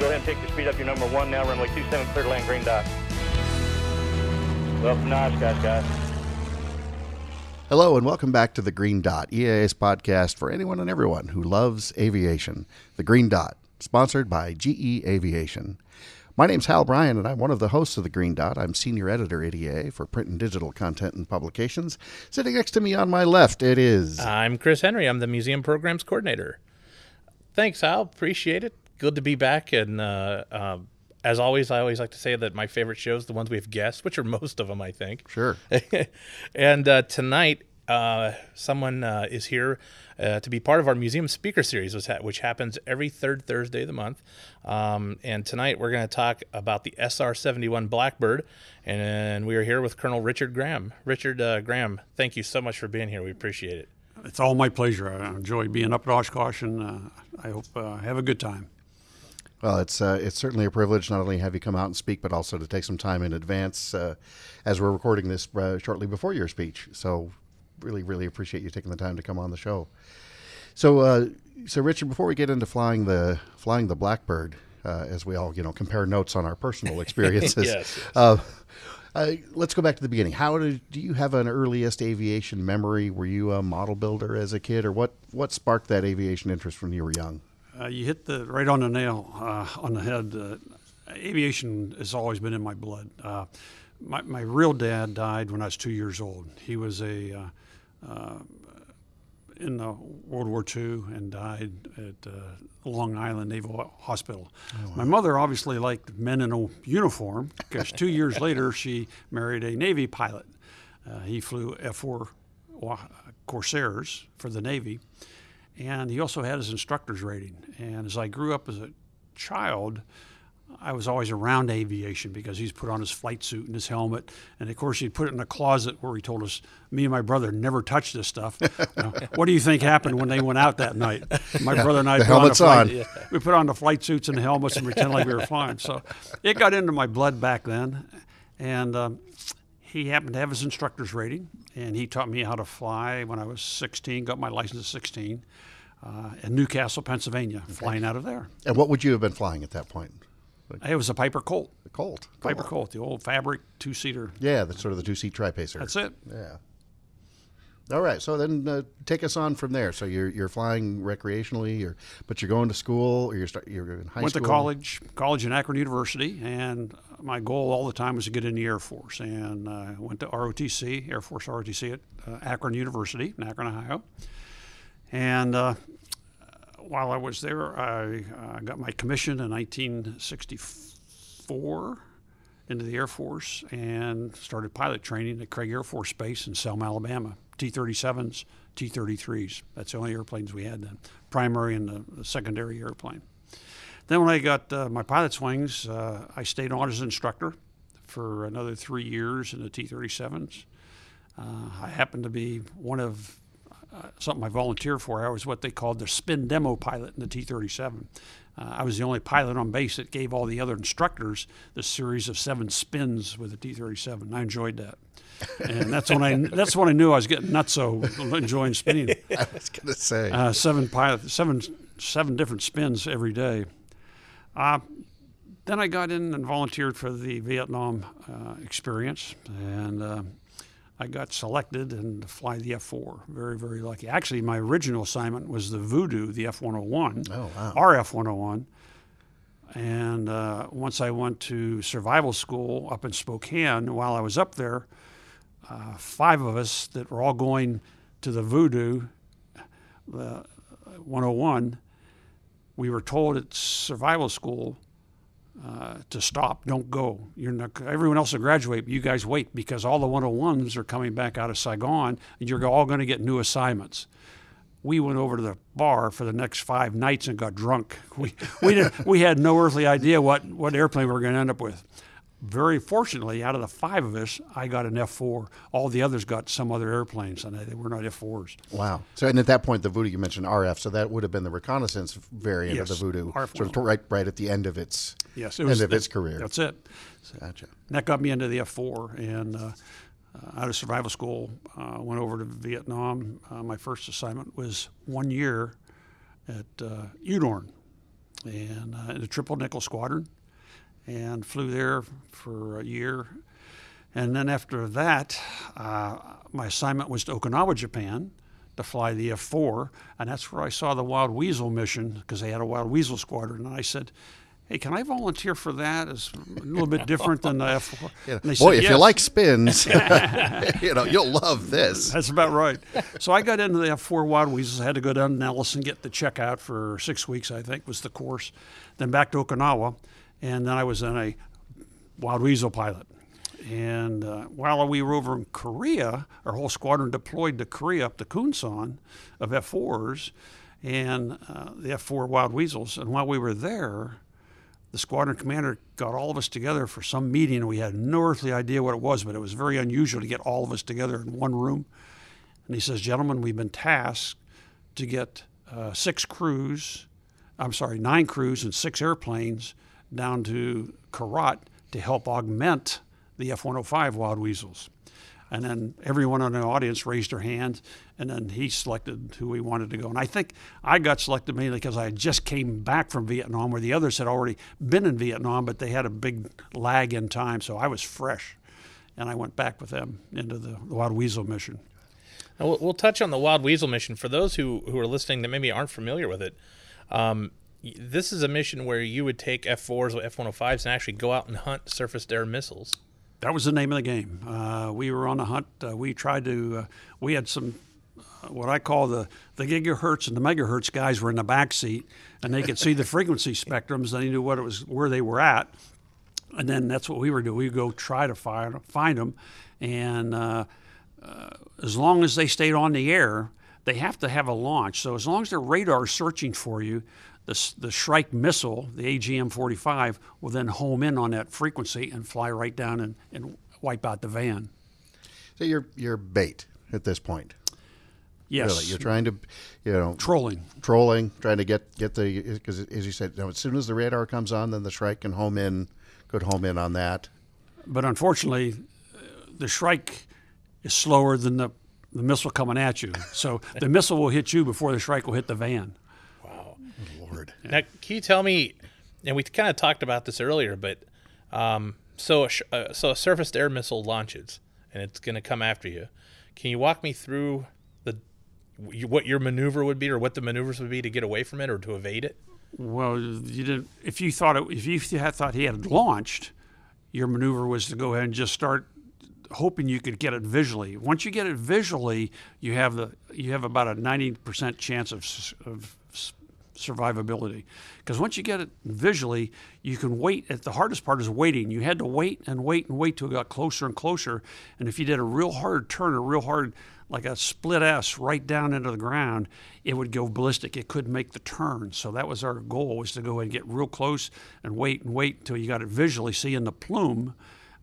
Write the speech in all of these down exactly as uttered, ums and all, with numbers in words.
Go ahead and pick the speed up your number one now, runway two seven, clear to land, green dot. Welcome to Oshkosh, guys. Hello and welcome back to The Green Dot, E A A's podcast for anyone and everyone who loves aviation. The Green Dot, sponsored by G E Aviation. My name's Hal Bryan, and I'm one of the hosts of The Green Dot. I'm senior editor at E A A for print and digital content and publications. Sitting next to me on my left, it is... I'm Chris Henry. I'm the museum programs coordinator. Thanks, Hal. Appreciate it. Good to be back. And uh, uh, as always, I always like to say that my favorite shows, the ones we have guests, which are most of them, I think. Sure. and uh, tonight, uh, someone uh, is here uh, to be part of our museum speaker series, which, ha- which happens every third Thursday of the month. Um, and tonight we're going to talk about the S R seventy-one Blackbird, and we are here with Colonel Richard Graham. Richard uh, Graham, thank you so much for being here. We appreciate it. It's all my pleasure. I enjoy being up at Oshkosh, and uh, I hope I uh, have a good time. Well, it's uh, it's certainly a privilege not only to have you come out and speak, but also to take some time in advance uh, as we're recording this uh, shortly before your speech. So really, really appreciate you taking the time to come on the show. So, uh, so Richard, before we get into flying the flying the Blackbird, uh, as we all you know compare notes on our personal experiences, yes. uh, uh, let's go back to the beginning. How did, do you have an earliest aviation memory? Were you a model builder as a kid, or what, what sparked that aviation interest when you were young? Uh, you hit the right on the nail uh, on the head. Uh, aviation has always been in my blood. Uh, my, my real dad died when I was two years old. He was a uh, uh, in the World War Two and died at uh, Long Island Naval Hospital. Oh, wow. My mother obviously liked men in a uniform because two years later she married a Navy pilot. Uh, he flew F four Corsairs for the Navy. And he also had his instructor's rating. And as I grew up as a child, I was always around aviation because he's put on his flight suit and his helmet. And of course, he'd put it in a closet where he told us, me and my brother never touched this stuff. Now, what do you think happened when they went out that night? My yeah, brother and I put on, the flight, on. Yeah, we put on the flight suits and the helmets and pretend like we were flying. So it got into my blood back then. And um, he happened to have his instructor's rating. And he taught me how to fly when I was sixteen, got my license at sixteen, uh, in Newcastle, Pennsylvania, okay. Flying out of there. And what would you have been flying at that point? Like, it was a Piper Colt. The Colt. Piper Colt. Colt, the old fabric two-seater. Yeah, that's sort of the two-seat tri-pacer. That's it. Yeah. All right, so then uh, take us on from there. So you're you're flying recreationally, or but you're going to school, or you're start, you're in high Went school. Went to college, college in Akron University, and my goal all the time was to get in the Air Force. And I uh, went to R O T C, Air Force R O T C at uh, Akron University in Akron, Ohio. And uh, while I was there, I uh, got my commission in nineteen sixty-four into the Air Force and started pilot training at Craig Air Force Base in Selma, Alabama. T thirty-sevens, T thirty-threes. That's the only airplanes we had then, primary and the, the secondary airplane. Then when I got uh, my pilot's wings, uh, I stayed on as an instructor for another three years in the T thirty-sevens. Uh, I happened to be one of uh, something I volunteered for. I was what they called the spin demo pilot in the T thirty-seven. Uh, I was the only pilot on base that gave all the other instructors the series of seven spins with the T thirty-seven. I enjoyed that. And that's when I that's when I knew I was getting nutso, enjoying spinning. I was going to say. Uh, seven pilot, seven, seven different spins every day. Uh, then I got in and volunteered for the Vietnam uh, experience, and uh, I got selected and to fly the F four. Very, very lucky. Actually, my original assignment was the Voodoo, the F one oh one, oh, wow. R F one oh one. And uh, once I went to survival school up in Spokane, while I was up there, Uh, five of us that were all going to the Voodoo, the one oh one, we were told at survival school uh, to stop, don't go. You're not, everyone else will graduate, but you guys wait because all the one oh ones are coming back out of Saigon and you're all going to get new assignments. We went over to the bar for the next five nights and got drunk. We we, didn't, we had no earthly idea what, what airplane we were going to end up with. Very fortunately, out of the five of us, I got an F four. All the others got some other airplanes, and they were not F fours. Wow. So, and at that point, the Voodoo, you mentioned R F, so that would have been the reconnaissance variant yes, of the Voodoo, R F one oh one. Sort of right, right at the end of its yes, it was, end of its career. That's it. Gotcha. And that got me into the F four, and uh, out of survival school, uh, went over to Vietnam. Uh, my first assignment was one year at uh, Udorn. and uh, in the Triple Nickel Squadron, and flew there for a year. And then after that, uh, my assignment was to Okinawa, Japan, to fly the F four, and that's where I saw the Wild Weasel mission, because they had a Wild Weasel squadron, and I said, hey, can I volunteer for that? It's a little bit different than the F four. Yeah. Boy, said, if yes. you like spins, you know, you'll love this. That's about right. So I got into the F four Wild Weasels. I had to go down to Nellis and get the checkout for six weeks, I think, was the course. Then back to Okinawa, and then I was in a Wild Weasel pilot. And uh, while we were over in Korea, our whole squadron deployed to Korea up to Kunsan of F fours and uh, the F four Wild Weasels. And while we were there, the squadron commander got all of us together for some meeting. We had no earthly idea what it was, but it was very unusual to get all of us together in one room. And he says, gentlemen, we've been tasked to get uh, six crews, I'm sorry, nine crews and six airplanes down to Karat to help augment the F one oh five Wild Weasels. And then everyone in the audience raised their hand, and then he selected who he wanted to go. And I think I got selected mainly because I just came back from Vietnam, where the others had already been in Vietnam, but they had a big lag in time, so I was fresh. And I went back with them into the Wild Weasel mission. Now, we'll touch on the Wild Weasel mission. For those who, who are listening that maybe aren't familiar with it, um, this is a mission where you would take F fours or F one oh fives and actually go out and hunt surface to air missiles. That was the name of the game. Uh, we were on a hunt. Uh, we tried to, uh, we had some, uh, what I call the, the gigahertz and the megahertz guys were in the back seat, and they could see the frequency spectrums. They knew what it was, where they were at. And then that's what we were doing. We would go try to find, find them. And uh, uh, as long as they stayed on the air, they have to have a launch. So as long as their radar is searching for you, the, the Shrike missile, the A G M forty-five, will then home in on that frequency and fly right down and, and wipe out the van. So you're you're bait at this point. Yes, really. You're trying to, you know, trolling, trolling, trying to get get the because as you said, you know, as soon as the radar comes on, then the Shrike can home in, could home in on that. But unfortunately, the Shrike is slower than the the missile coming at you, so the missile will hit you before the Shrike will hit the van. Now, can you tell me, and we kind of talked about this earlier, but um, so, a sh- uh, so a surface-to-air missile launches, and it's going to come after you. Can you walk me through the what your maneuver would be, or what the maneuvers would be to get away from it or to evade it? Well, you didn't. If you thought it, if you had thought he had launched, your maneuver was to go ahead and just start hoping you could get it visually. Once you get it visually, you have the you have about a ninety percent chance of of survivability, because once you get it visually, you can wait. At the hardest part is waiting. You had to wait and wait and wait till it got closer and closer. And if you did a real hard turn, a real hard, like a split S right down into the ground, it would go ballistic. It couldn't make the turn. So that was our goal, was to go and get real close and wait and wait until you got it visually, seeing the plume.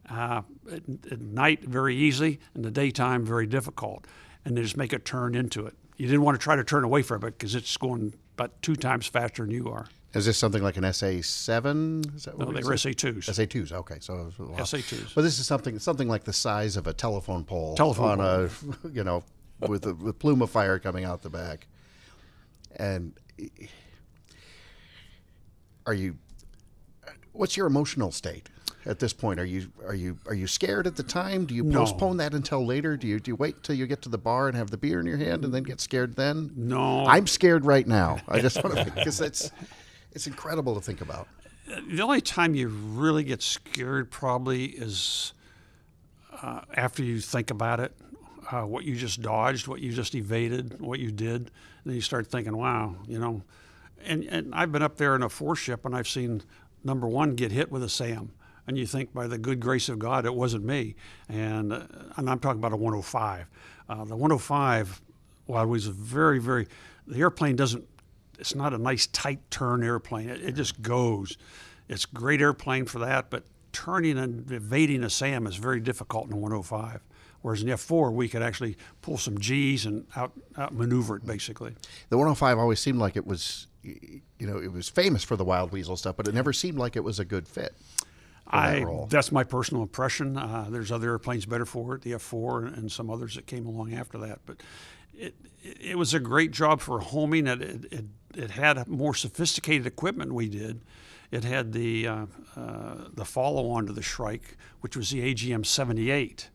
Uh, at, at night, very easy. In the daytime, very difficult. And they just make a turn into it. You didn't want to try to turn away from it because it's going about two times faster than you are. Is this something like an S A seven? Is that what no, they were S A twos. S A twos, okay. So S A twos. Well, this is something something like the size of a telephone pole. Telephone on pole. A, you know, with a with plume of fire coming out the back. And are you? What's your emotional state at this point? Are you are you are you scared at the time? Do you no. postpone that until later? Do you do you wait till you get to the bar and have the beer in your hand and then get scared then? No, I'm scared right now. I just want to, because it's it's incredible to think about. The only time you really get scared probably is uh, after you think about it, uh, what you just dodged, what you just evaded, what you did, and then you start thinking, wow, you know. And and I've been up there in a four ship and I've seen number one get hit with a SAM. And you think, by the good grace of God, it wasn't me. And uh, and I'm talking about a one oh five. Uh, the one oh five, well, it was a very, very, the airplane doesn't, it's not a nice tight turn airplane. It, it just goes. It's a great airplane for that, but turning and evading a SAM is very difficult in a one oh five. Whereas in the F four, we could actually pull some G's and out outmaneuver it, basically. The one oh five always seemed like it was, you know, it was famous for the Wild Weasel stuff, but it never seemed like it was a good fit. I, that that's my personal impression. Uh, there's other airplanes better for it, the F four and, and some others that came along after that. But it it was a great job for homing. It, it, it it had more sophisticated equipment we did. It had the uh, uh, the follow-on to the Shrike, which was the A G M seventy-eight,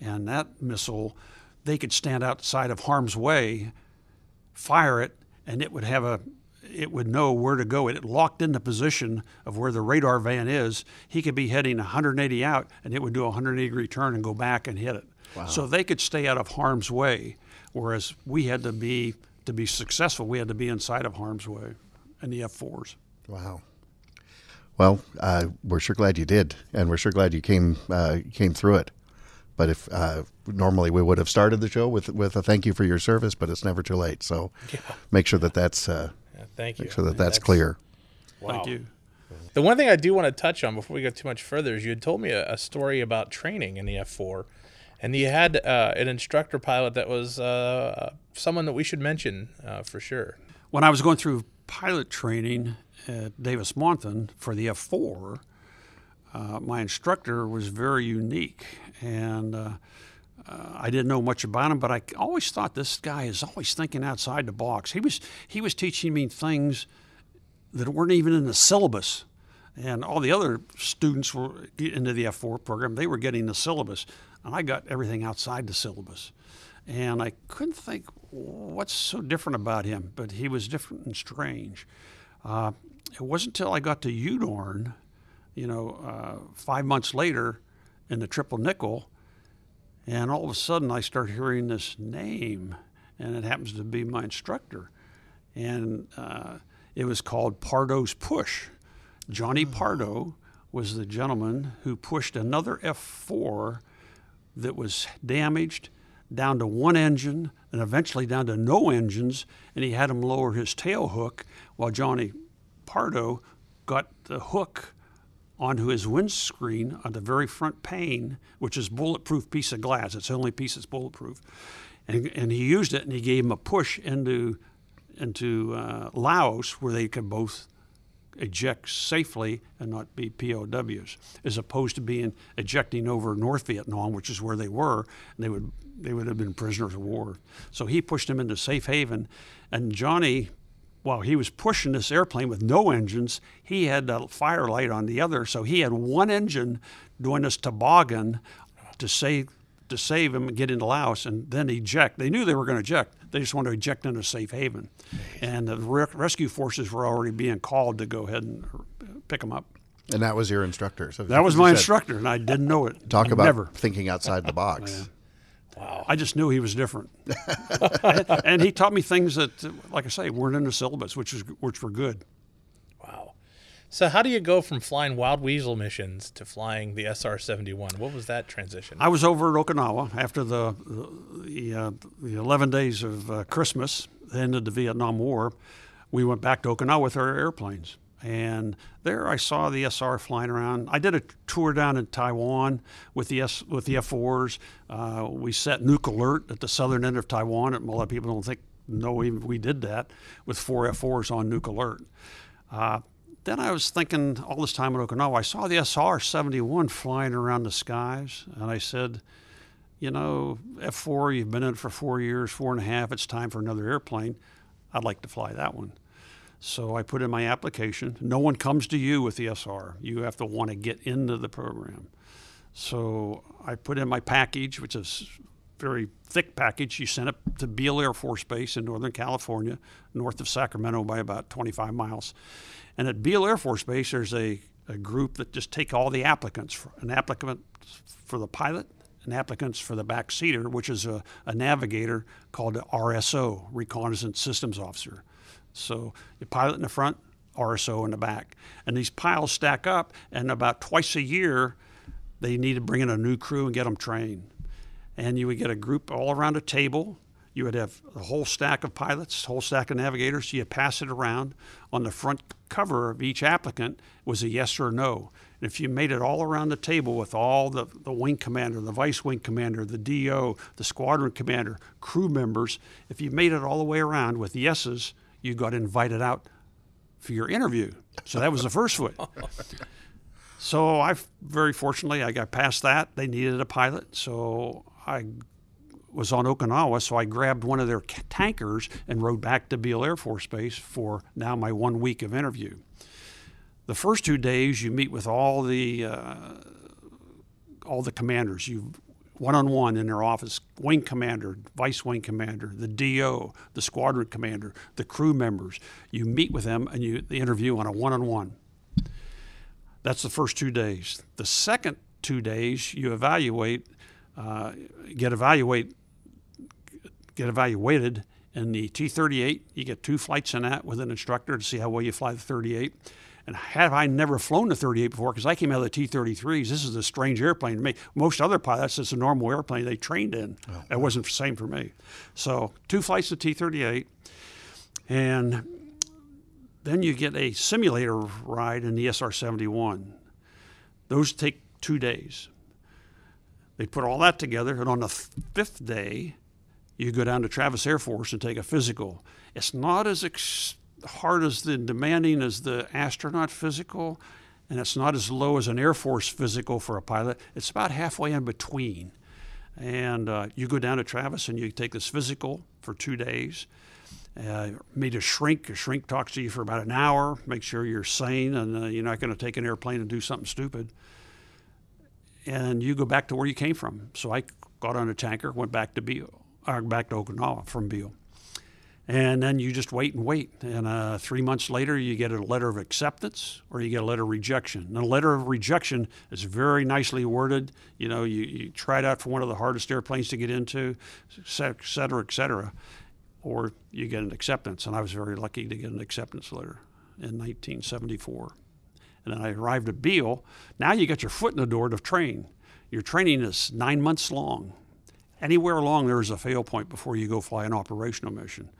and that missile, they could stand outside of harm's way, fire it, and it would have a, it would know where to go. It locked in the position of where the radar van is. He could be heading one hundred eighty out, and it would do a one hundred eighty degree turn and go back and hit it. Wow. So they could stay out of harm's way, whereas we had to be, to be successful, we had to be inside of harm's way in the F fours. Wow. Well, uh, we're sure glad you did, and we're sure glad you came uh, came through it. But if uh, normally we would have started the show with with a thank you for your service, but it's never too late. So yeah. make sure that that's uh, yeah, thank you. Make sure that that's, that's clear. Wow. Thank you. The one thing I do want to touch on before we go too much further is you had told me a, a story about training in the F four, and you had uh, an instructor pilot that was uh, someone that we should mention uh, for sure. When I was going through pilot training at Davis-Monthan for the F four, uh, my instructor was very unique, and uh, uh, I didn't know much about him, but I always thought this guy is always thinking outside the box. He was he was teaching me things that weren't even in the syllabus, and all the other students were into the F four program, they were getting the syllabus, and I got everything outside the syllabus. And I couldn't think what's so different about him, but he was different and strange. Uh, it wasn't until I got to Udorn, you know, uh, five months later in the Triple Nickel, and all of a sudden I start hearing this name, and it happens to be my instructor. And uh, it was called Pardo's Push. Johnny Pardo was the gentleman who pushed another F four that was damaged down to one engine, and eventually down to no engines, and he had him lower his tail hook while Johnny Pardo got the hook onto his windscreen on the very front pane, which is bulletproof piece of glass. It's the only piece that's bulletproof. And, and he used it, and he gave him a push into, into uh, Laos, where they could both eject safely and not be P O Ws, as opposed to being ejecting over North Vietnam, which is where they were, and they would they would have been prisoners of war. So he pushed him into safe haven, and Johnny, while he was pushing this airplane with no engines, he had a fire light on the other, so he had one engine doing this toboggan to save to save him and get into Laos and then eject. They knew they were going to eject. They just wanted to eject into safe haven. And the re- rescue forces were already being called to go ahead and pick them up. And that was your instructor. So that was my said, instructor, and I didn't know it. Talk about Never. thinking outside the box. Yeah. Wow. I just knew he was different. and, and he taught me things that, like I say, weren't in the syllabus, which, was, which were good. Wow. So how do you go from flying Wild Weasel missions to flying the S R seventy-one? What was that transition? I was over at Okinawa after the the, uh, the eleven days of uh, Christmas, the end of the Vietnam War. We went back to Okinawa with our airplanes. And there I saw the S R flying around. I did a tour down in Taiwan with the S, with the F fours. Uh, we set nuke alert at the southern end of Taiwan. A lot of people don't think know even we did that with four F fours on nuke alert. Uh, Then I was thinking all this time in Okinawa, I saw the S R seventy-one flying around the skies, and I said, you know, F four, you've been in it for four years, four and a half, it's time for another airplane. I'd like to fly that one. So I put in my application. No one comes to you with the S R. You have to want to get into the program. So I put in my package, which is a very thick package. You send it to Beale Air Force Base in Northern California, north of Sacramento by about twenty-five miles. And at Beale Air Force Base, there's a, a group that just take all the applicants, for, an applicant for the pilot, an applicant for the backseater, which is a, a navigator called an R S O, Reconnaissance Systems Officer. So the pilot in the front, R S O in the back. And these piles stack up, and about twice a year, they need to bring in a new crew and get them trained. And you would get a group all around a table. You would have a whole stack of pilots, whole stack of navigators. So you pass it around. On the front cover of each applicant was a yes or no. And if you made it all around the table with all the, the wing commander, the vice wing commander, the D O, the squadron commander, crew members, if you made it all the way around with yeses, you got invited out for your interview. So that was the first one. So I, very fortunately, I got past that. They needed a pilot. So I was on Okinawa, so I grabbed one of their tankers and rode back to Beale Air Force Base for now my one week of interview. The first two days, you meet with all the uh, all the commanders. You one-on-one in their office, wing commander, vice wing commander, the D O, the squadron commander, the crew members. You meet with them and you the interview on a one-on-one. That's the first two days. The second two days, you evaluate, uh, get evaluate, get evaluated in the T thirty-eight. You get two flights in that with an instructor to see how well you fly the thirty-eight. And have I never flown the thirty-eight before, because I came out of the T thirty-threes, this is a strange airplane to me. Most other pilots, it's a normal airplane they trained in. Oh, that wasn't the same for me. So two flights of T thirty-eight. And then you get a simulator ride in the S R seventy-one. Those take two days. They put all that together, and on the fifth day, you go down to Travis Air Force and take a physical. It's not as expensive. Hard as the demanding as the astronaut physical, and it's not as low as an Air Force physical for a pilot. It's about halfway in between. And uh, you go down to Travis and you take this physical for two days. Uh, meet a shrink. A shrink talks to you for about an hour, make sure you're sane and uh, you're not going to take an airplane and do something stupid. And you go back to where you came from. So I got on a tanker, went back to Beale, or back to Okinawa from Beale. And then you just wait and wait. And uh, three months later, you get a letter of acceptance or you get a letter of rejection. And a letter of rejection is very nicely worded. You know, you, you tried out for one of the hardest airplanes to get into, et cetera, et cetera. Or you get an acceptance. And I was very lucky to get an acceptance letter in nineteen seventy-four. And then I arrived at Beale. Now you get your foot in the door to train. Your training is nine months long. Anywhere along there is a fail point before you go fly an operational mission.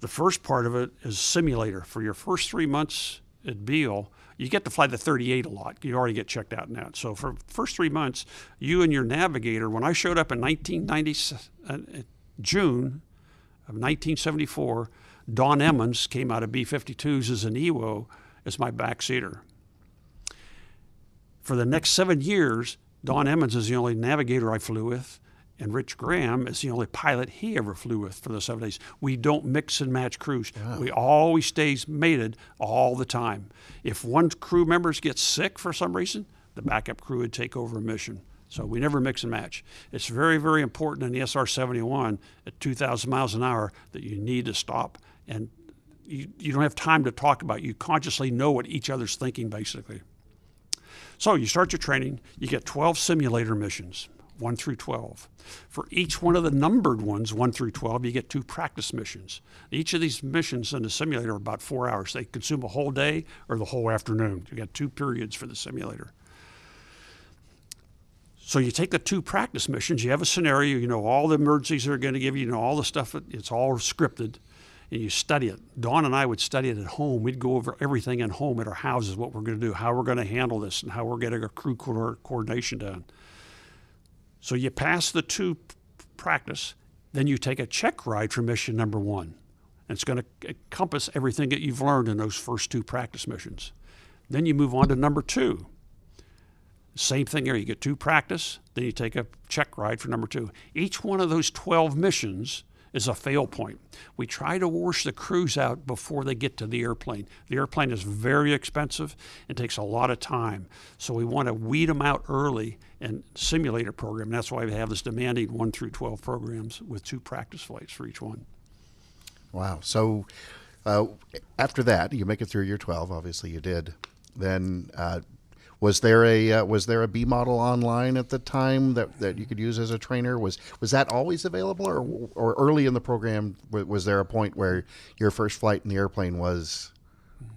The first part of it is simulator. For your first three months at Beale, you get to fly the thirty-eight a lot. You already get checked out in that. So for the first three months, you and your navigator, when I showed up in nineteen ninety, uh, June of nineteen seventy-four, Don Emmons came out of B fifty-twos as an E W O as my backseater. For the next seven years, Don Emmons is the only navigator I flew with. And Rich Graham is the only pilot he ever flew with for the seven days. We don't mix and match crews. Yeah. We always stay mated all the time. If one crew member gets sick for some reason, the backup crew would take over a mission. So we never mix and match. It's very, very important in the S R seventy-one at two thousand miles an hour that you need to stop. And you, you don't have time to talk about it. You consciously know what each other's thinking, basically. So you start your training. You get twelve simulator missions. one through twelve. For each one of the numbered ones, one through twelve, you get two practice missions. Each of these missions in the simulator are about four hours. They consume a whole day or the whole afternoon. You got two periods for the simulator. So you take the two practice missions, you have a scenario, you know all the emergencies they're going to give you, you know all the stuff, it's all scripted, and you study it. Dawn and I would study it at home. We'd go over everything at home at our houses, what we're going to do, how we're going to handle this, and how we're getting our crew co- coordination done. So you pass the two practice, then you take a check ride for mission number one. And it's going to encompass everything that you've learned in those first two practice missions. Then you move on to number two. Same thing here. You get two practice, then you take a check ride for number two. Each one of those twelve missions is a fail point. We try to wash the crews out before they get to the airplane. The airplane is very expensive and takes a lot of time. So we want to weed them out early and simulate a program. That's why we have this demanding one through twelve programs with two practice flights for each one. Wow. So uh, after that, you make it through year twelve. Obviously you did. Then uh, was there a uh, was there a B model online at the time that, that you could use as a trainer? Was was that always available, or or early in the program was there a point where your first flight in the airplane was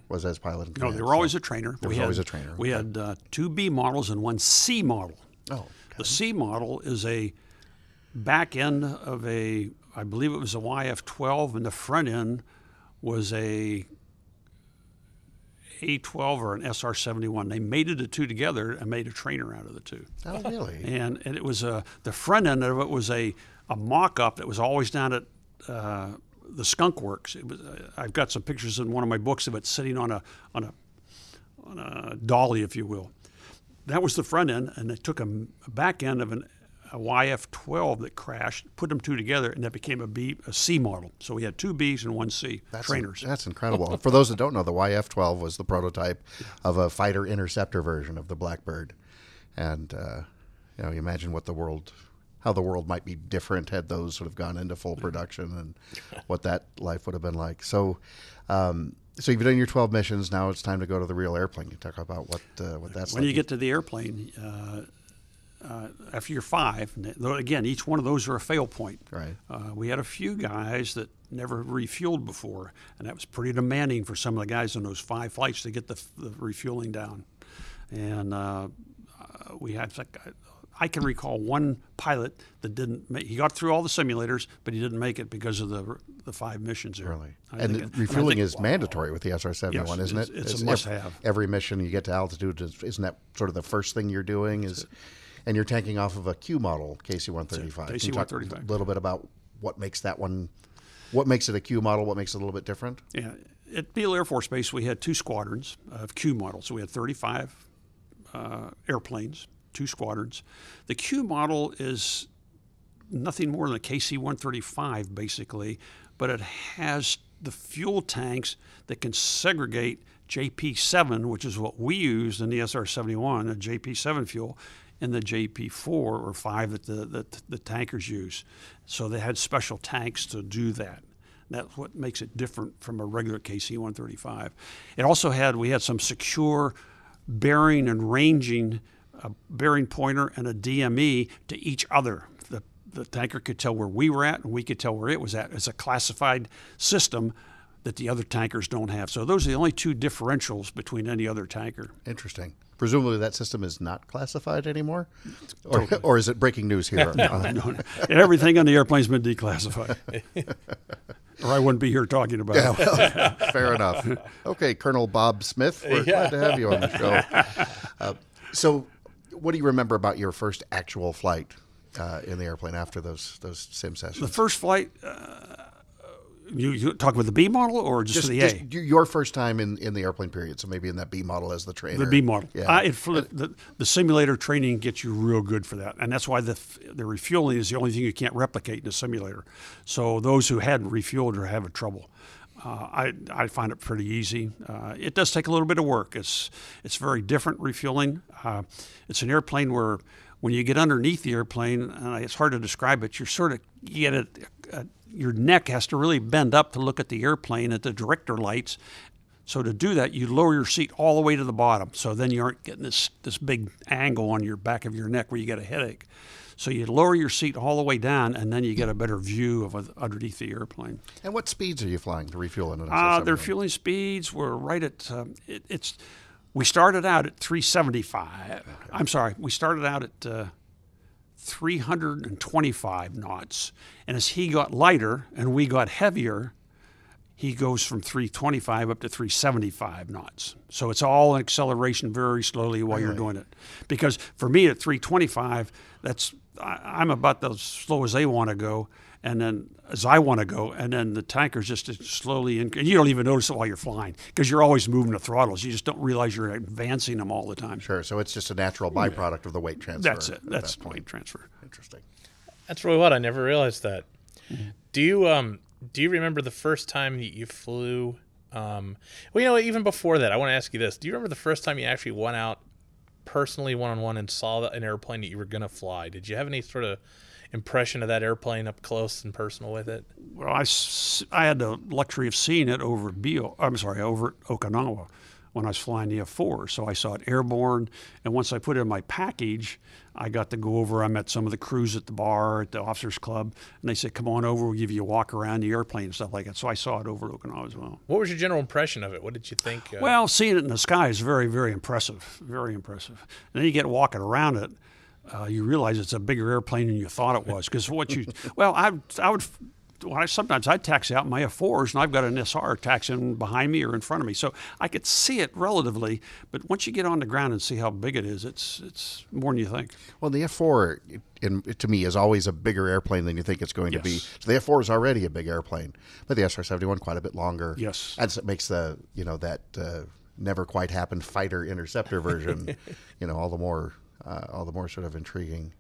was as pilot? In command? No, they were always so a trainer. There was had, always a trainer. We had uh, two B models and one C model. Oh, okay. The C model is a back end of a, I believe it was a Y F twelve, and the front end was a A twelve or an S R seventy-one. They mated the two together and made a trainer out of the two. Oh, really? And, and it was a, the front end of it was a, a mock-up that was always down at uh, the Skunk Works. It was, uh, I've got some pictures in one of my books of it sitting on a, on a, on a dolly, if you will. That was the front end, and they took a, a back end of an a Y F twelve that crashed, put them two together, and that became a B, a C model. So we had two Bs and one C, that's trainers. In, that's incredible. For those that don't know, the Y F twelve was the prototype of a fighter interceptor version of the Blackbird. And, uh, you know, you imagine what the world, how the world might be different had those sort of gone into full production and what that life would have been like. So, um, so you've done your twelve missions. Now it's time to go to the real airplane. You talk about what uh, what that's when like. You get to the airplane, uh, uh, after you're five, again, each one of those are a fail point. Right. Uh, we had a few guys that never refueled before, and that was pretty demanding for some of the guys on those five flights to get the, the refueling down. And uh, we had like. I can recall one pilot that didn't make, he got through all the simulators, but he didn't make it because of the the five missions there. Really? I and think, refueling and think, is wow. mandatory with the S R seventy-one, yes, isn't it's, it? It's, it's a must-have. Every mission you get to altitude, is, isn't that sort of the first thing you're doing? Is, and you're tanking off of a Q model, K C one thirty-five. Can you talk a little bit about what makes that one, what makes it a Q model, what makes it a little bit different? Yeah. At Beale Air Force Base, we had two squadrons of Q models. So we had thirty-five uh, airplanes. Two squadrons. The Q model is nothing more than a K C one thirty-five, basically, but it has the fuel tanks that can segregate J P seven, which is what we used in the S R seventy-one, a J P seven fuel, and the J P four or five that the, that the tankers use. So they had special tanks to do that. That's what makes it different from a regular K C one thirty-five. It also had, we had some secure bearing and ranging, a bearing pointer and a D M E to each other. The, the tanker could tell where we were at and we could tell where it was at. It's a classified system that the other tankers don't have. So those are the only two differentials between any other tanker. Interesting. Presumably that system is not classified anymore? Or, totally. Or is it breaking news here? no, no, no. Everything on the airplane's been declassified. Or I wouldn't be here talking about yeah, it. Well, fair enough. Okay, Colonel Bob Smith, we're yeah. glad to have you on the show. Uh, so... What do you remember about your first actual flight uh, in the airplane after those those sim sessions? The first flight, uh, you, you talk about the B model or just, just the just A? Your first time in, in the airplane period, so maybe in that B model as the trainer. The B model. Yeah. I, it, the, the simulator training gets you real good for that, and that's why the the refueling is the only thing you can't replicate in a simulator. So those who hadn't refueled are having trouble. Uh, I, I find it pretty easy. Uh, it does take a little bit of work. It's it's very different refueling. Uh, it's an airplane where when you get underneath the airplane, uh, it's hard to describe it. You're sort of you get a, a, your neck has to really bend up to look at the airplane at the director lights. So to do that, you lower your seat all the way to the bottom. So then you aren't getting this this big angle on your back of your neck where you get a headache. So you lower your seat all the way down, and then you get a better view of underneath the airplane. And what speeds are you flying to refuel in an S R seventy-one? Uh, their fueling speeds were right at um, it, it's. We started out at three seventy-five. Okay. I'm sorry, we started out at uh, three hundred twenty-five knots, and as he got lighter and we got heavier, he goes from three twenty-five up to three seventy-five knots. So it's all in acceleration very slowly while right. you're doing it. Because for me at three twenty-five, that's I'm about as slow as they want to go, and then as I want to go, and then the tanker's just slowly, in, and you don't even notice it while you're flying because you're always moving the throttles. You just don't realize you're advancing them all the time. Sure, so it's just a natural byproduct yeah. of the weight transfer. That's it, that's that weight transfer. Interesting. That's really what, I never realized that. Mm-hmm. Do you um do you remember the first time that you flew, um, well, you know, even before that, I want to ask you this. Do you remember the first time you actually went out personally one-on-one and saw an airplane that you were going to fly? Did you have any sort of impression of that airplane up close and personal with it? Well, I, I had the luxury of seeing it over Beale, I'm sorry, over Okinawa when I was flying the F four. So I saw it airborne, and once I put it in my package, I got to go over. I met some of the crews at the bar, at the officers club, and they said, come on over, we'll give you a walk around the airplane and stuff like that. So I saw it over Okinawa as well. What was your general impression of it? What did you think? Uh... Well, seeing it in the sky is very, very impressive, very impressive. And then you get walking around it, uh, you realize it's a bigger airplane than you thought it was. Because what you, well, I, I would... Well, I, sometimes I taxi out my F fours, and I've got an S R taxiing behind me or in front of me. So I could see it relatively, but once you get on the ground and see how big it is, it's it's more than you think. Well, the F four, in, to me, is always a bigger airplane than you think it's going yes. to be. So the F four is already a big airplane, but the S R seventy-one quite a bit longer. Yes. And so it makes the, you know, that uh, never-quite-happened fighter-interceptor version, you know, all the more uh, all the more sort of intriguing.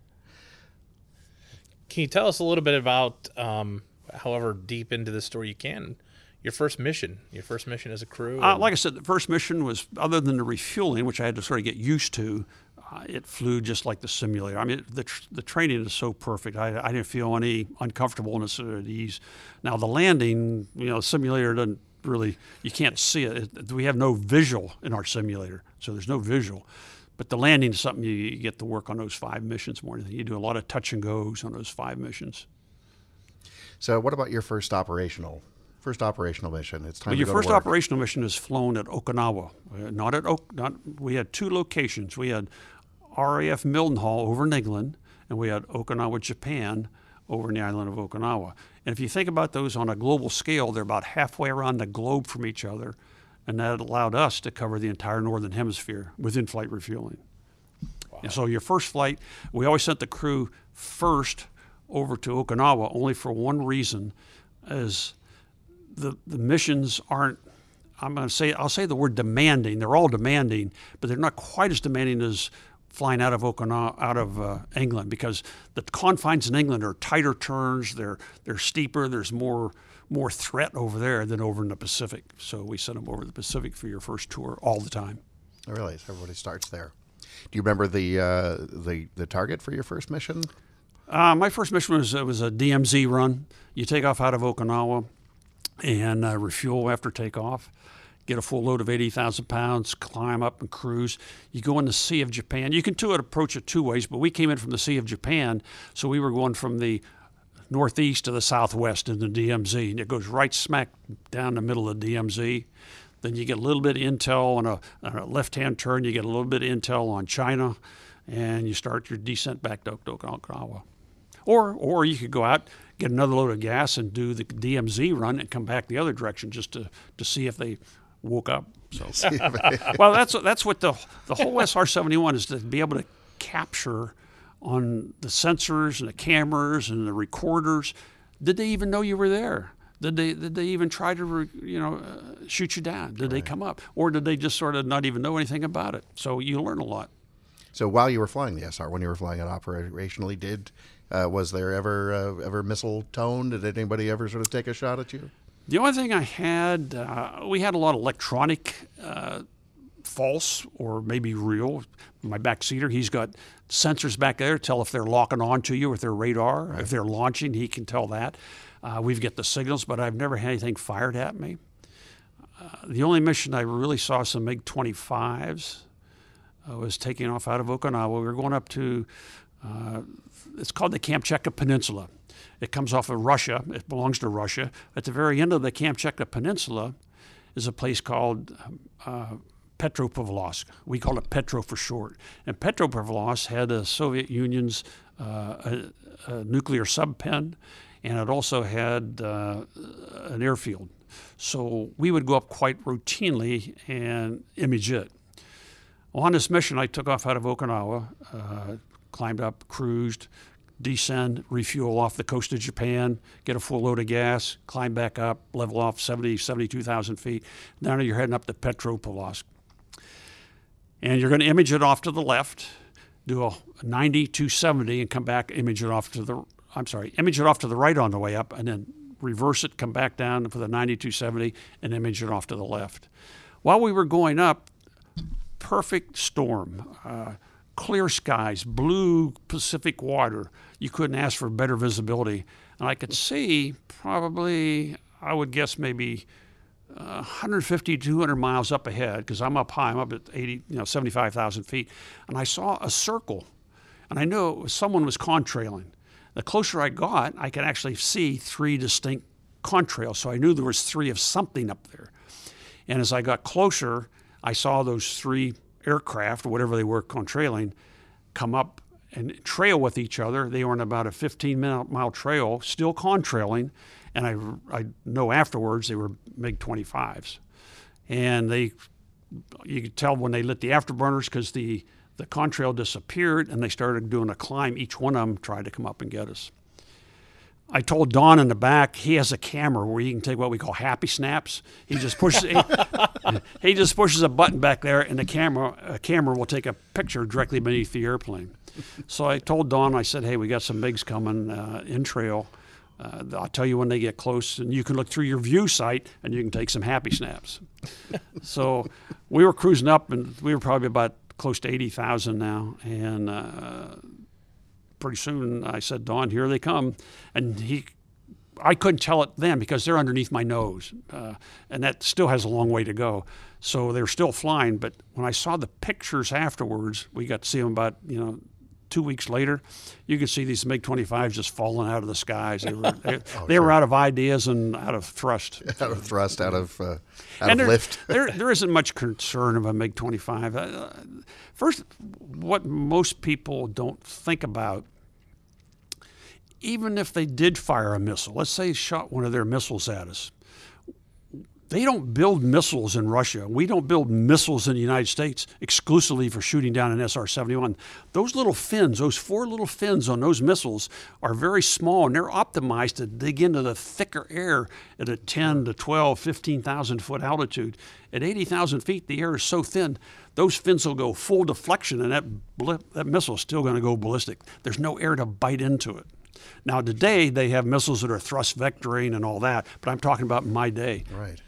Can you tell us a little bit about, um, however deep into the story you can, your first mission, your first mission as a crew? Uh, like I said, the first mission was, other than the refueling, which I had to sort of get used to, uh, it flew just like the simulator. I mean, it, the, tr the training is so perfect. I, I didn't feel any uncomfortableness or ease. Now, the landing, you know, the simulator doesn't really, you can't see it. it. We have no visual in our simulator, so there's no visual. But the landing is something you, you get to work on those five missions more than anything. You do a lot of touch and goes on those five missions. So what about your first operational First operational mission? It's time well, to your go first to work. Operational mission is flown at Okinawa, uh, not at Oak. Not, we had two locations. We had R A F Mildenhall over in England, and we had Okinawa, Japan, over in the island of Okinawa. And if you think about those on a global scale, they're about halfway around the globe from each other, and that allowed us to cover the entire northern hemisphere with in-flight refueling. Wow. And so your first flight, we always sent the crew first over to Okinawa, only for one reason, is The, the missions aren't, I'm going to say, I'll say the word demanding. They're all demanding, but they're not quite as demanding as flying out of Okinawa, out of uh, England, because the confines in England are tighter turns, they're they're steeper, there's more more threat over there than over in the Pacific. So we sent them over the Pacific for your first tour all the time. I realize everybody starts there. Do you remember the uh, the the target for your first mission? Uh, my first mission was it was a D M Z run. You take off out of Okinawa and uh, refuel after takeoff, get a full load of eighty thousand pounds, climb up and cruise. You go in the Sea of Japan. You can do it, approach it two ways, but we came in from the Sea of Japan, so we were going from the northeast to the southwest in the D M Z, and it goes right smack down the middle of the D M Z. Then you get a little bit of intel on a, on a left-hand turn. You get a little bit of intel on China, and you start your descent back to Okinawa. Or, or you could go out, get another load of gas and do the D M Z run and come back the other direction just to, to see if they woke up. So, well, that's that's what the the whole S R seventy-one is, to be able to capture on the sensors and the cameras and the recorders. Did they even know you were there? Did they did they even try to re, you know uh, shoot you down? Did right. they come up, or did they just sort of not even know anything about it? So you learn a lot. So while you were flying the S R, when you were flying it operationally, did Uh, was there ever uh, ever missile tone? Did anybody ever sort of take a shot at you? The only thing I had, uh, we had a lot of electronic uh, false or maybe real. My backseater, he's got sensors back there to tell if they're locking on to you with their radar. Right. If they're launching, he can tell that. Uh, we've got the signals, but I've never had anything fired at me. Uh, the only mission I really saw some MiG twenty-fives uh, was taking off out of Okinawa. We were going up to... Uh, it's called the Kamchatka Peninsula. It comes off of Russia. It belongs to Russia. At the very end of the Kamchatka Peninsula is a place called uh, Petropavlovsk. We call it Petro for short. And Petropavlovsk had the Soviet Union's uh, a, a nuclear sub-pen, and it also had uh, an airfield. So we would go up quite routinely and image it. Well, on this mission, I took off out of Okinawa, uh, climbed up, cruised, descend, refuel off the coast of Japan, get a full load of gas, climb back up, level off seventy, seventy-two thousand feet. Now you're heading up to Petropavlovsk. And you're going to image it off to the left, do a ninety, two seventy, and come back, image it off to the, I'm sorry, image it off to the right on the way up, and then reverse it, come back down for the ninety, two seventy, and image it off to the left. While we were going up, perfect storm. Uh, Clear skies, blue Pacific water. You couldn't ask for better visibility. And I could see probably, I would guess maybe uh, one fifty, two hundred miles up ahead, because I'm up high, I'm up at eighty, you know, seventy-five thousand feet. And I saw a circle, and I knew it was, someone was contrailing. The closer I got, I could actually see three distinct contrails, so I knew there was three of something up there. And as I got closer, I saw those three aircraft, or whatever they were contrailing, come up and trail with each other. They were in about a fifteen mile trail, still contrailing, and I, I know afterwards they were MiG twenty-fives. And they, you could tell when they lit the afterburners, because the, the contrail disappeared and they started doing a climb. Each one of them tried to come up and get us. I told Don in the back, he has a camera where he can take what we call happy snaps. He just pushes he, he just pushes a button back there, and the camera a camera will take a picture directly beneath the airplane. So I told Don, I said, hey, we got some MiGs coming uh, in trail. Uh, I'll tell you when they get close, and you can look through your view sight, and you can take some happy snaps. So we were cruising up, and we were probably about close to eighty thousand now, and uh, pretty soon I said, Don, here they come. And he, I couldn't tell it then because they're underneath my nose, uh, and that still has a long way to go. So they're still flying, but when I saw the pictures afterwards, we got to see them about, you know, two weeks later, you could see these MiG twenty-fives just falling out of the skies. They were, they, oh, they sure. were out of ideas and out of thrust. Out of thrust, out of, uh, out and of there, lift. there, there isn't much concern about MiG twenty-five. Uh, first, what most people don't think about, even if they did fire a missile, let's say shot one of their missiles at us. They don't build missiles in Russia. We don't build missiles in the United States exclusively for shooting down an S R seventy-one. Those little fins, those four little fins on those missiles are very small, and they're optimized to dig into the thicker air at a ten to twelve, fifteen thousand foot altitude. At eighty thousand feet, the air is so thin, those fins will go full deflection, and that, blip, that missile is still gonna go ballistic. There's no air to bite into it. Now today, they have missiles that are thrust vectoring and all that, but I'm talking about in my day. Right.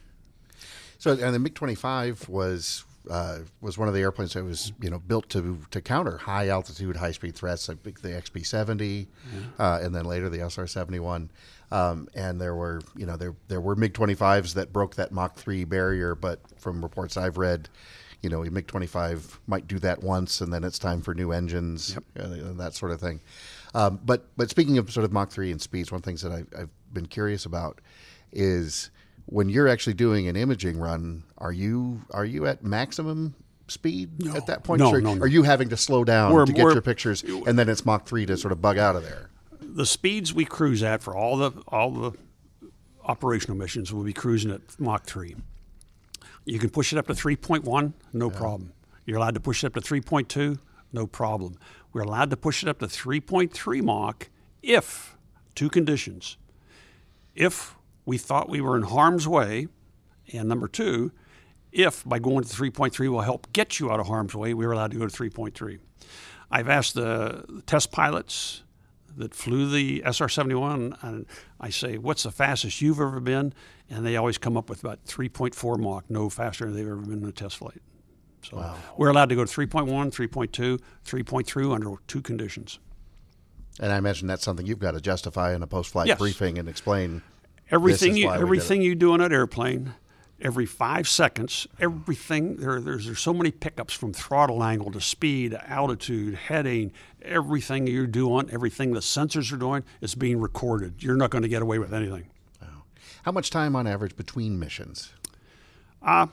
So, and the MiG twenty-five was uh, was one of the airplanes that was, you know, built to to counter high altitude, high speed threats, like the X P seventy, mm-hmm. uh, and then later the S R seventy-one. Um, and there were, you know, there there were MiG twenty-fives that broke that Mach three barrier, but from reports I've read, you know, a MiG twenty-five might do that once, and then it's time for new engines, yep. and, and that sort of thing. Um, but but speaking of sort of Mach three and speeds, one of the things that I've, I've been curious about is, when you're actually doing an imaging run, are you are you at maximum speed no, at that point? No, or no, no. Are you having to slow down we're, to get your pictures, and then it's Mach three to sort of bug out of there? The speeds we cruise at for all the all the operational missions, we'll be cruising at Mach three. You can push it up to three point one, no yeah. problem. You're allowed to push it up to three point two, no problem. We're allowed to push it up to three point three Mach if two conditions. If we thought we were in harm's way, and number two, if by going to three point three will help get you out of harm's way, we were allowed to go to three point three. I've asked the test pilots that flew the S R seventy-one, and I say, what's the fastest you've ever been? And they always come up with about three point four Mach, no faster than they've ever been in a test flight. So wow. we're allowed to go to three point one, three point two, three point three under two conditions. And I imagine that's something you've got to justify in a post-flight yes. briefing and explain. Everything you everything you do on an airplane, every five seconds, everything there there's there's so many pickups from throttle angle to speed, altitude, heading, everything you do on everything the sensors are doing is being recorded. You're not going to get away with anything. Wow. How much time on average between missions? Uh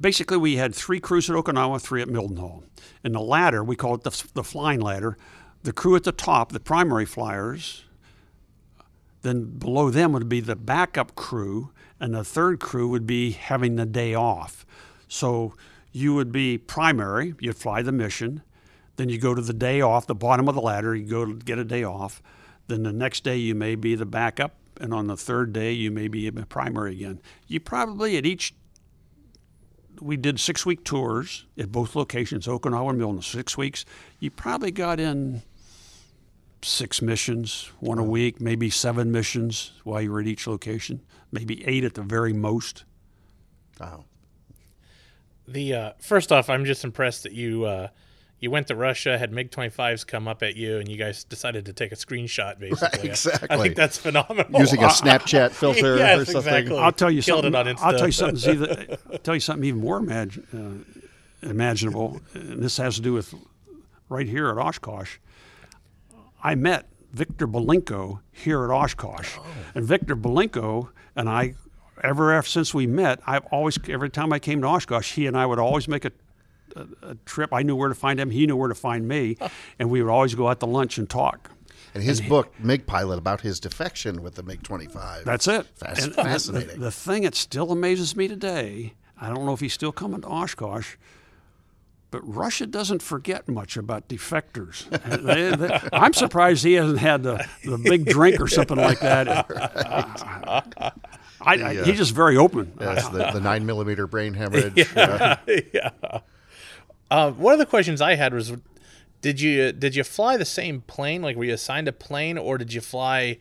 basically we had three crews at Okinawa, three at Mildenhall. And the ladder, we call it the the flying ladder. The crew at the top, the primary flyers. Then below them would be the backup crew, and the third crew would be having the day off. So you would be primary, you'd fly the mission, then you go to the day off, the bottom of the ladder, you go get a day off. Then the next day you may be the backup, and on the third day you may be primary again. You probably at each, we did six-week tours at both locations, Okinawa and Milne, six weeks. You probably got in six missions, one a week, maybe seven missions while you were at each location, maybe eight at the very most. Wow. The uh, first off, I'm just impressed that you uh, you went to Russia, had MiG twenty-fives come up at you, and you guys decided to take a screenshot, basically. Right, exactly. I, I think that's phenomenal. Using a Snapchat filter yes, or something. Exactly. I'll tell you Killed something. It on I'll tell you something. Either, I'll tell you something even more imag uh, imaginable, and this has to do with right here at Oshkosh. I met Victor Belenko here at Oshkosh, oh. and Victor Belenko and I, ever since we met, I've always, every time I came to Oshkosh, he and I would always make a, a, a trip. I knew where to find him, he knew where to find me, and we would always go out to lunch and talk. And his and book, he, MiG Pilot, about his defection with the MiG twenty-five. That's it. That's and, fascinating. And the, the thing that still amazes me today, I don't know if he's still coming to Oshkosh, But Russia doesn't forget much about defectors. they, they, I'm surprised he hasn't had the, the big drink or something like that. Right. uh, I, the, I, he's just very open. Yes, the, the nine millimeter brain hemorrhage. Yeah. Uh, yeah. Uh, one of the questions I had was, did you did you fly the same plane? Like, were you assigned a plane, or did you fly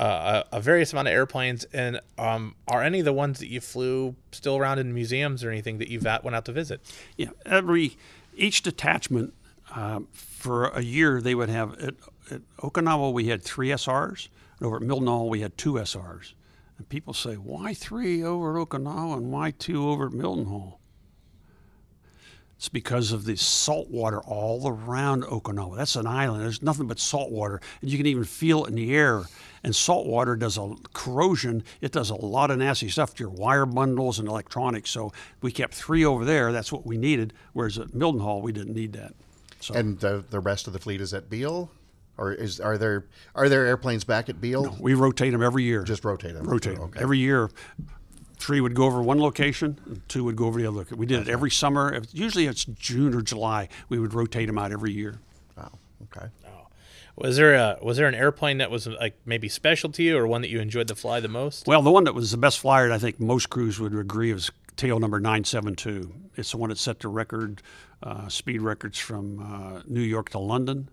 uh, a, a various amount of airplanes? And um, are any of the ones that you flew still around in museums or anything that you went out to visit? Yeah, every each detachment um, for a year they would have. At, at Okinawa we had three S Rs, and over at Mildenhall we had two S Rs. And people say, why three over at Okinawa and why two over at Mildenhall? It's because of the salt water all around Okinawa. That's an island. There's nothing but salt water. And you can even feel it in the air. And salt water does a corrosion. It does a lot of nasty stuff to your wire bundles and electronics. So we kept three over there. That's what we needed. Whereas at Mildenhall, we didn't need that. So. And the, the rest of the fleet is at Beale? Or is are there are there airplanes back at Beale? No, we rotate them every year. Just rotate them? Rotate them. Okay. Every year. Three would go over one location, and two would go over the other location. We did it every summer. Usually it's June or July. We would rotate them out every year. Wow. Okay. Oh. Was there a was there an airplane that was like maybe special to you, or one that you enjoyed to fly the most? Well, the one that was the best flyer, and I think most crews would agree, was tail number nine seven two. It's the one that set the record uh, speed records from uh, New York to London.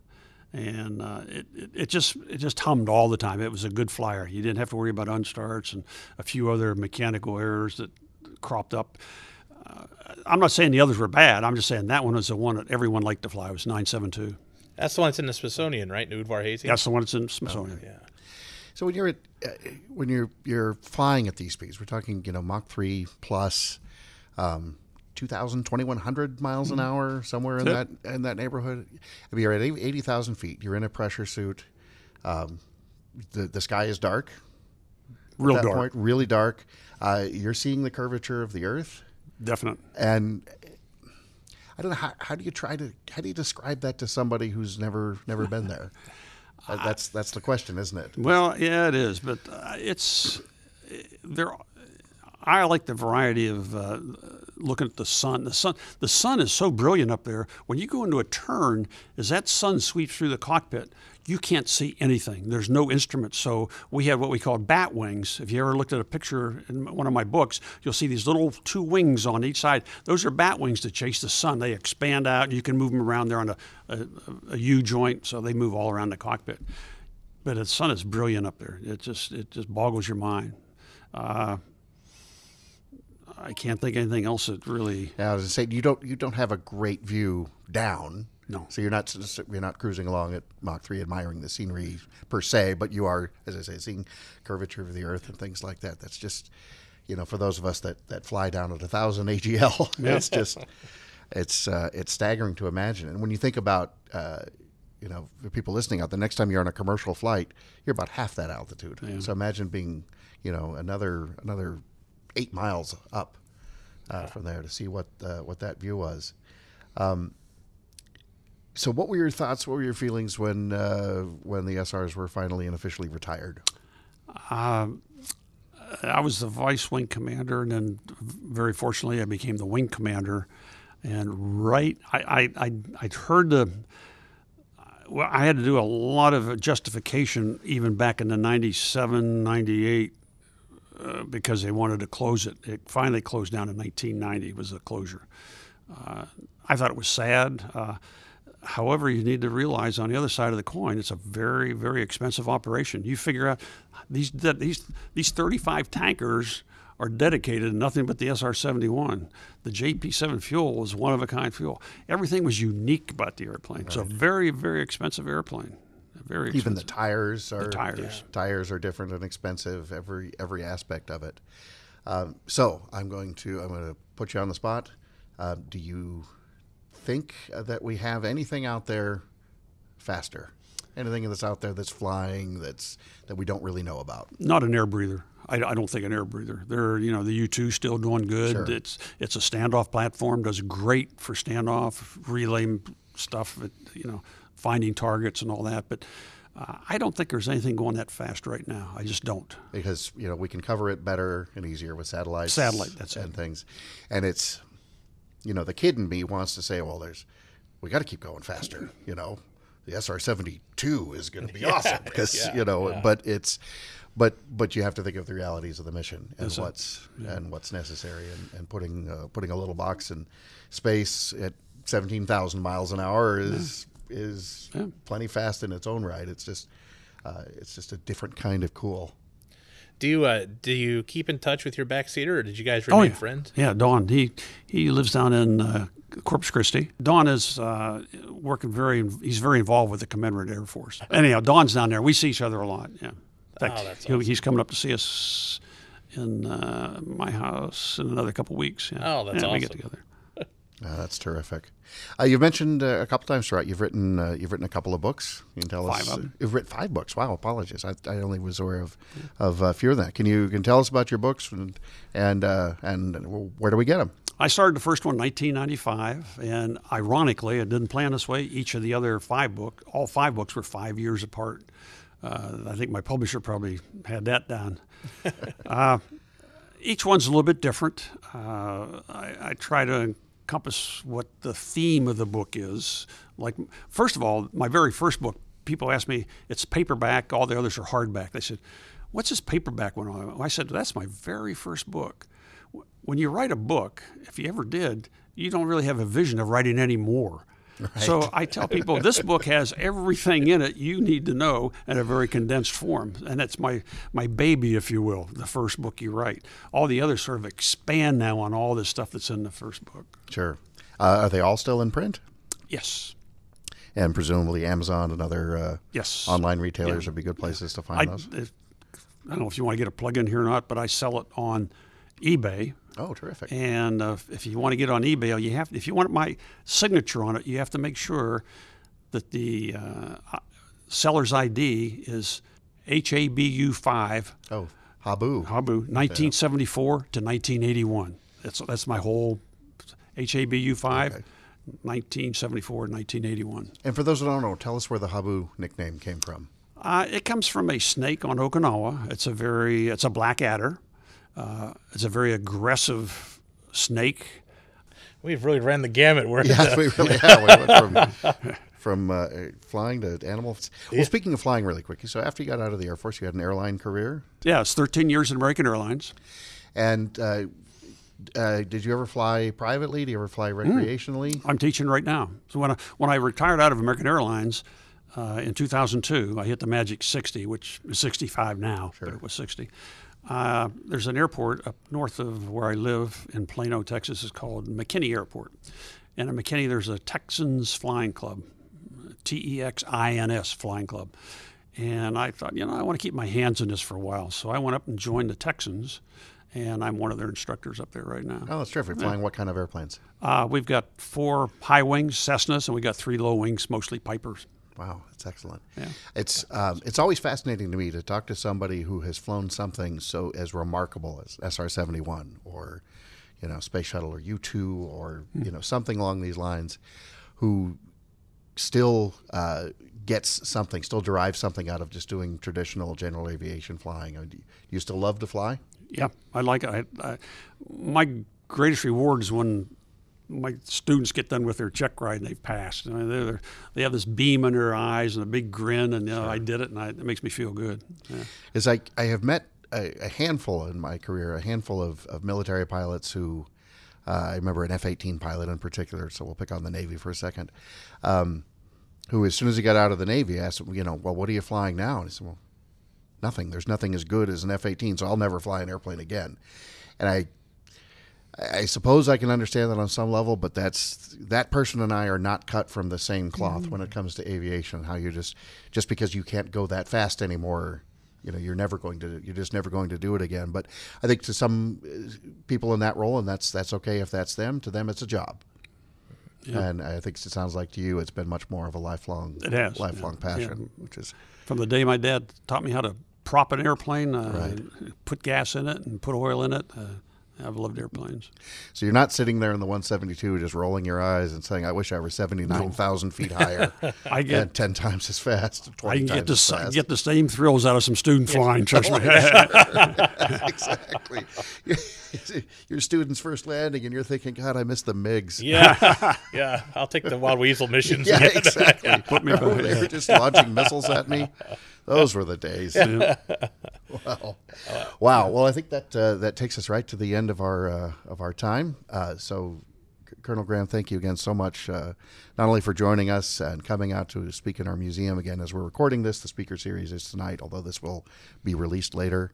And uh, it, it, it just it just hummed all the time. It was a good flyer. You didn't have to worry about unstarts and a few other mechanical errors that cropped up. Uh, I'm not saying the others were bad. I'm just saying that one was the one that everyone liked to fly. It was nine seven two. That's the one that's in the Smithsonian, right? Udvar-Hazy? That's the one that's in the Smithsonian. Oh, yeah. So when you're at, uh, when you're you're flying at these speeds, we're talking you know Mach three plus. Um, two thousand, twenty-one hundred miles an hour, somewhere in that in that neighborhood. I mean, you're at eighty thousand feet. You're in a pressure suit. Um, the the sky is dark. Real dark. Point, really dark. Uh, you're seeing the curvature of the Earth. Definitely. And I don't know how, how do you try to how do you describe that to somebody who's never never been there? uh, that's that's the question, isn't it? Well, yeah, it is. But uh, it's there. I like the variety of. Uh, Looking at the sun, the sun, the sun is so brilliant up there. When you go into a turn, as that sun sweeps through the cockpit, you can't see anything. There's no instrument. So we had what we called bat wings. If you ever looked at a picture in one of my books, you'll see these little two wings on each side. Those are bat wings to chase the sun. They expand out. You can move them around. They're on a, a, a U joint, so they move all around the cockpit. But the sun is brilliant up there. It just it just boggles your mind. Uh, I can't think of anything else that really. Yeah, I was going to say you don't you don't have a great view down. No. So you're not you're not cruising along at Mach three admiring the scenery per se, but you are, as I say, seeing curvature of the Earth and things like that. That's just, you know, for those of us that, that fly down at a thousand A G L, yeah. it's just it's uh, it's staggering to imagine. And when you think about, uh, you know, the people listening out, the next time you're on a commercial flight, you're about half that altitude. Yeah. So imagine being, you know, another another. eight miles up uh, yeah. from there to see what uh, what that view was. Um, so what were your thoughts, what were your feelings when uh, when the S Rs were finally and officially retired? Uh, I was the vice wing commander, and then very fortunately I became the wing commander. And right, I, I, I I'd heard the, well, I had to do a lot of justification even back in the ninety-seven, ninety-eight, Uh, because they wanted to close it. It finally closed down in nineteen ninety was the closure. Uh, I thought it was sad. Uh, however, you need to realize on the other side of the coin, it's a very, very expensive operation. You figure out these these these thirty-five tankers are dedicated to nothing but the S R seventy-one. The J P seven fuel was one-of-a-kind fuel. Everything was unique about the airplane. Right. It's a very, very expensive airplane. Very expensive. Even the tires are the tires. Yeah. tires are different and expensive. Every every aspect of it. Um, so I'm going to I'm going to put you on the spot. Uh, do you think that we have anything out there faster? Anything that's out there that's flying that's that we don't really know about? Not an air breather. I, I don't think an air breather. They're you know the U two still doing good. Sure. It's it's a standoff platform. Does great for standoff relay stuff. But, you know. Finding targets and all that, but uh, I don't think there's anything going that fast right now. I just don't. Because, you know, we can cover it better and easier with satellites. Satellite, that's and it. And things. And it's, you know, the kid in me wants to say, well, there's, we got to keep going faster, you know, the S R seventy-two is going to be yeah, awesome because, yeah, you know, yeah. but it's, but, but you have to think of the realities of the mission and That's what's, yeah. and what's necessary and, and putting, uh, putting a little box in space at seventeen thousand miles an hour is, yeah. is yeah. plenty fast in its own right. It's just, uh, it's just a different kind of cool. Do you uh, do you keep in touch with your backseater, or did you guys remain oh, yeah. friends? Yeah, Don. He he lives down in uh, Corpus Christi. Don is uh, working very. He's very involved with the Commemorative Air Force. Anyhow, Don's down there. We see each other a lot. Yeah. In fact, oh, that's awesome. He's coming up to see us in uh, my house in another couple of weeks. Yeah. Oh, that's yeah, awesome. We get together. Uh, that's terrific. Uh, you've mentioned uh, a couple times, right? You've written uh, you've written a couple of books. You can tell five us. Of them. You've written five books. Wow, apologies. I, I only was aware of of uh, fewer than that. Can you can tell us about your books and and uh, and where do we get them? I started the first one in nineteen ninety-five, and ironically, I didn't plan this way. Each of the other five book, all five books, were five years apart. Uh, I think my publisher probably had that down. uh, each one's a little bit different. Uh, I, I try to encompass what the theme of the book is. Like, first of all, my very first book, people asked me, it's paperback, all the others are hardback. They said, what's this paperback one on? I said, that's my very first book. When you write a book, if you ever did, you don't really have a vision of writing any more. Right. So I tell people, this book has everything in it you need to know in a very condensed form. And that's my, my baby, if you will, the first book you write. All the others sort of expand now on all this stuff that's in the first book. Sure. Uh, are they all still in print? Yes. And presumably Amazon and other uh, yes. online retailers yeah. would be good places yeah. to find I, those? It, I don't know if you want to get a plug in here or not, but I sell it on eBay. Oh, terrific. And uh, if you want to get on eBay, you have, if you want my signature on it, you have to make sure that the uh, seller's I D is H A B U five. Oh, Habu. Habu, nineteen seventy-four yeah. to nineteen eighty-one. That's that's my whole H A B U five, okay. nineteen seventy-four to nineteen eighty-one. And for those who don't know, tell us where the Habu nickname came from. Uh, it comes from a snake on Okinawa. It's a very, it's a black adder. Uh, it's a very aggressive snake. We've really ran the gamut. Where yes, we really have. We went from, from uh, flying to animals. Well, yeah. Speaking of flying really quickly, so after you got out of the Air Force, you had an airline career? Yeah, it's thirteen years in American Airlines. And uh, uh, did you ever fly privately? Do you ever fly recreationally? Mm. I'm teaching right now. So when I, when I retired out of American Airlines uh, in two thousand two, I hit the magic sixty, which is sixty-five now, sure. but it was sixty. Uh, there's an airport up north of where I live in Plano, Texas. It's called McKinney Airport. And at McKinney, there's a Texans Flying Club, T E X I N S Flying Club. And I thought, you know, I want to keep my hands in this for a while. So I went up and joined the Texans, and I'm one of their instructors up there right now. Oh, that's terrific. Flying yeah. what kind of airplanes? Uh, we've got four high wings, Cessnas, and we've got three low wings, mostly Pipers. Wow, that's excellent. Yeah. It's um, it's always fascinating to me to talk to somebody who has flown something so as remarkable as S R seventy-one or, you know, Space Shuttle or U two or, mm. you know, something along these lines who still uh, gets something, still derives something out of just doing traditional general aviation flying. Do you still love to fly? Yeah, I like it. I, I, my greatest reward is when my students get done with their check ride and they've passed. I mean, they're, they have this beam in their eyes and a big grin, and you know, sure. I did it, and I, it makes me feel good. Yeah. It's like I have met a, a handful in my career, a handful of, of military pilots who, uh, I remember an F eighteen pilot in particular, so we'll pick on the Navy for a second, um, who as soon as he got out of the Navy asked, you know, well, what are you flying now? And he said, well, nothing. There's nothing as good as an F eighteen, so I'll never fly an airplane again. And I I suppose I can understand that on some level, but that's that person and I are not cut from the same cloth mm-hmm. when it comes to aviation. How you just just because you can't go that fast anymore, you know, you're never going to you're just never going to do it again. But I think to some people in that role, and that's that's okay if that's them. To them, it's a job, yeah. and I think it sounds like to you, it's been much more of a lifelong it has, lifelong yeah. passion, yeah. which is from the day my dad taught me how to prop an airplane, uh, right. put gas in it, and put oil in it. Uh, I've loved airplanes. So you're not sitting there in the one seventy-two just rolling your eyes and saying, I wish I were seventy-nine thousand no. feet higher I get, and ten times as fast, twenty I can times get the, as fast. I can get the same thrills out of some student flying, trust me. Exactly. Your student's first landing, and you're thinking, God, I missed the MiGs. Yeah, yeah. I'll take the Wild Weasel missions. Yeah, exactly. Yeah. Put me oh, they were just launching missiles at me. Those were the days. Yeah. Wow, wow. Well, I think that uh, that takes us right to the end of our uh, of our time. Uh, so, Colonel Graham, thank you again so much, uh, not only for joining us and coming out to speak in our museum again. As we're recording this, the speaker series is tonight, although this will be released later.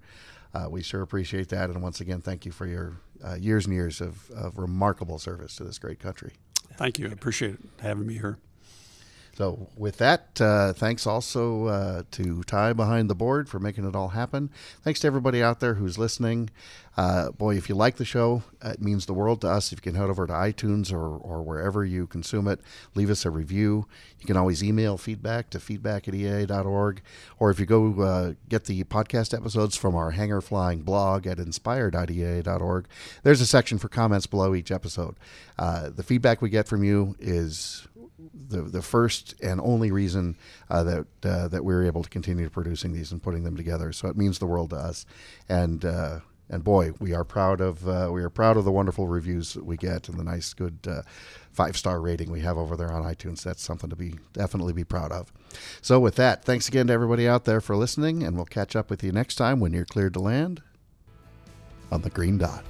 Uh, we sure appreciate that, and once again, thank you for your uh, years and years of, of remarkable service to this great country. Thank you. I appreciate it, having me here. So with that, uh, thanks also uh, to Ty behind the board for making it all happen. Thanks to everybody out there who's listening. Uh, boy, if you like the show, it means the world to us. If you can head over to iTunes or, or wherever you consume it, leave us a review. You can always email feedback to feedback at E A A dot org. Or if you go uh, get the podcast episodes from our Hangar Flying blog at inspire dot E A A dot org, there's a section for comments below each episode. Uh, the feedback we get from you is the the first and only reason uh, that uh, that we're able to continue producing these and putting them together. So it means the world to us, and uh, and boy, we are proud of uh, we are proud of the wonderful reviews that we get and the nice good uh, five star rating we have over there on iTunes. That's something to be definitely be proud of. So with that, thanks again to everybody out there for listening, and we'll catch up with you next time when you're cleared to land on the Green Dot.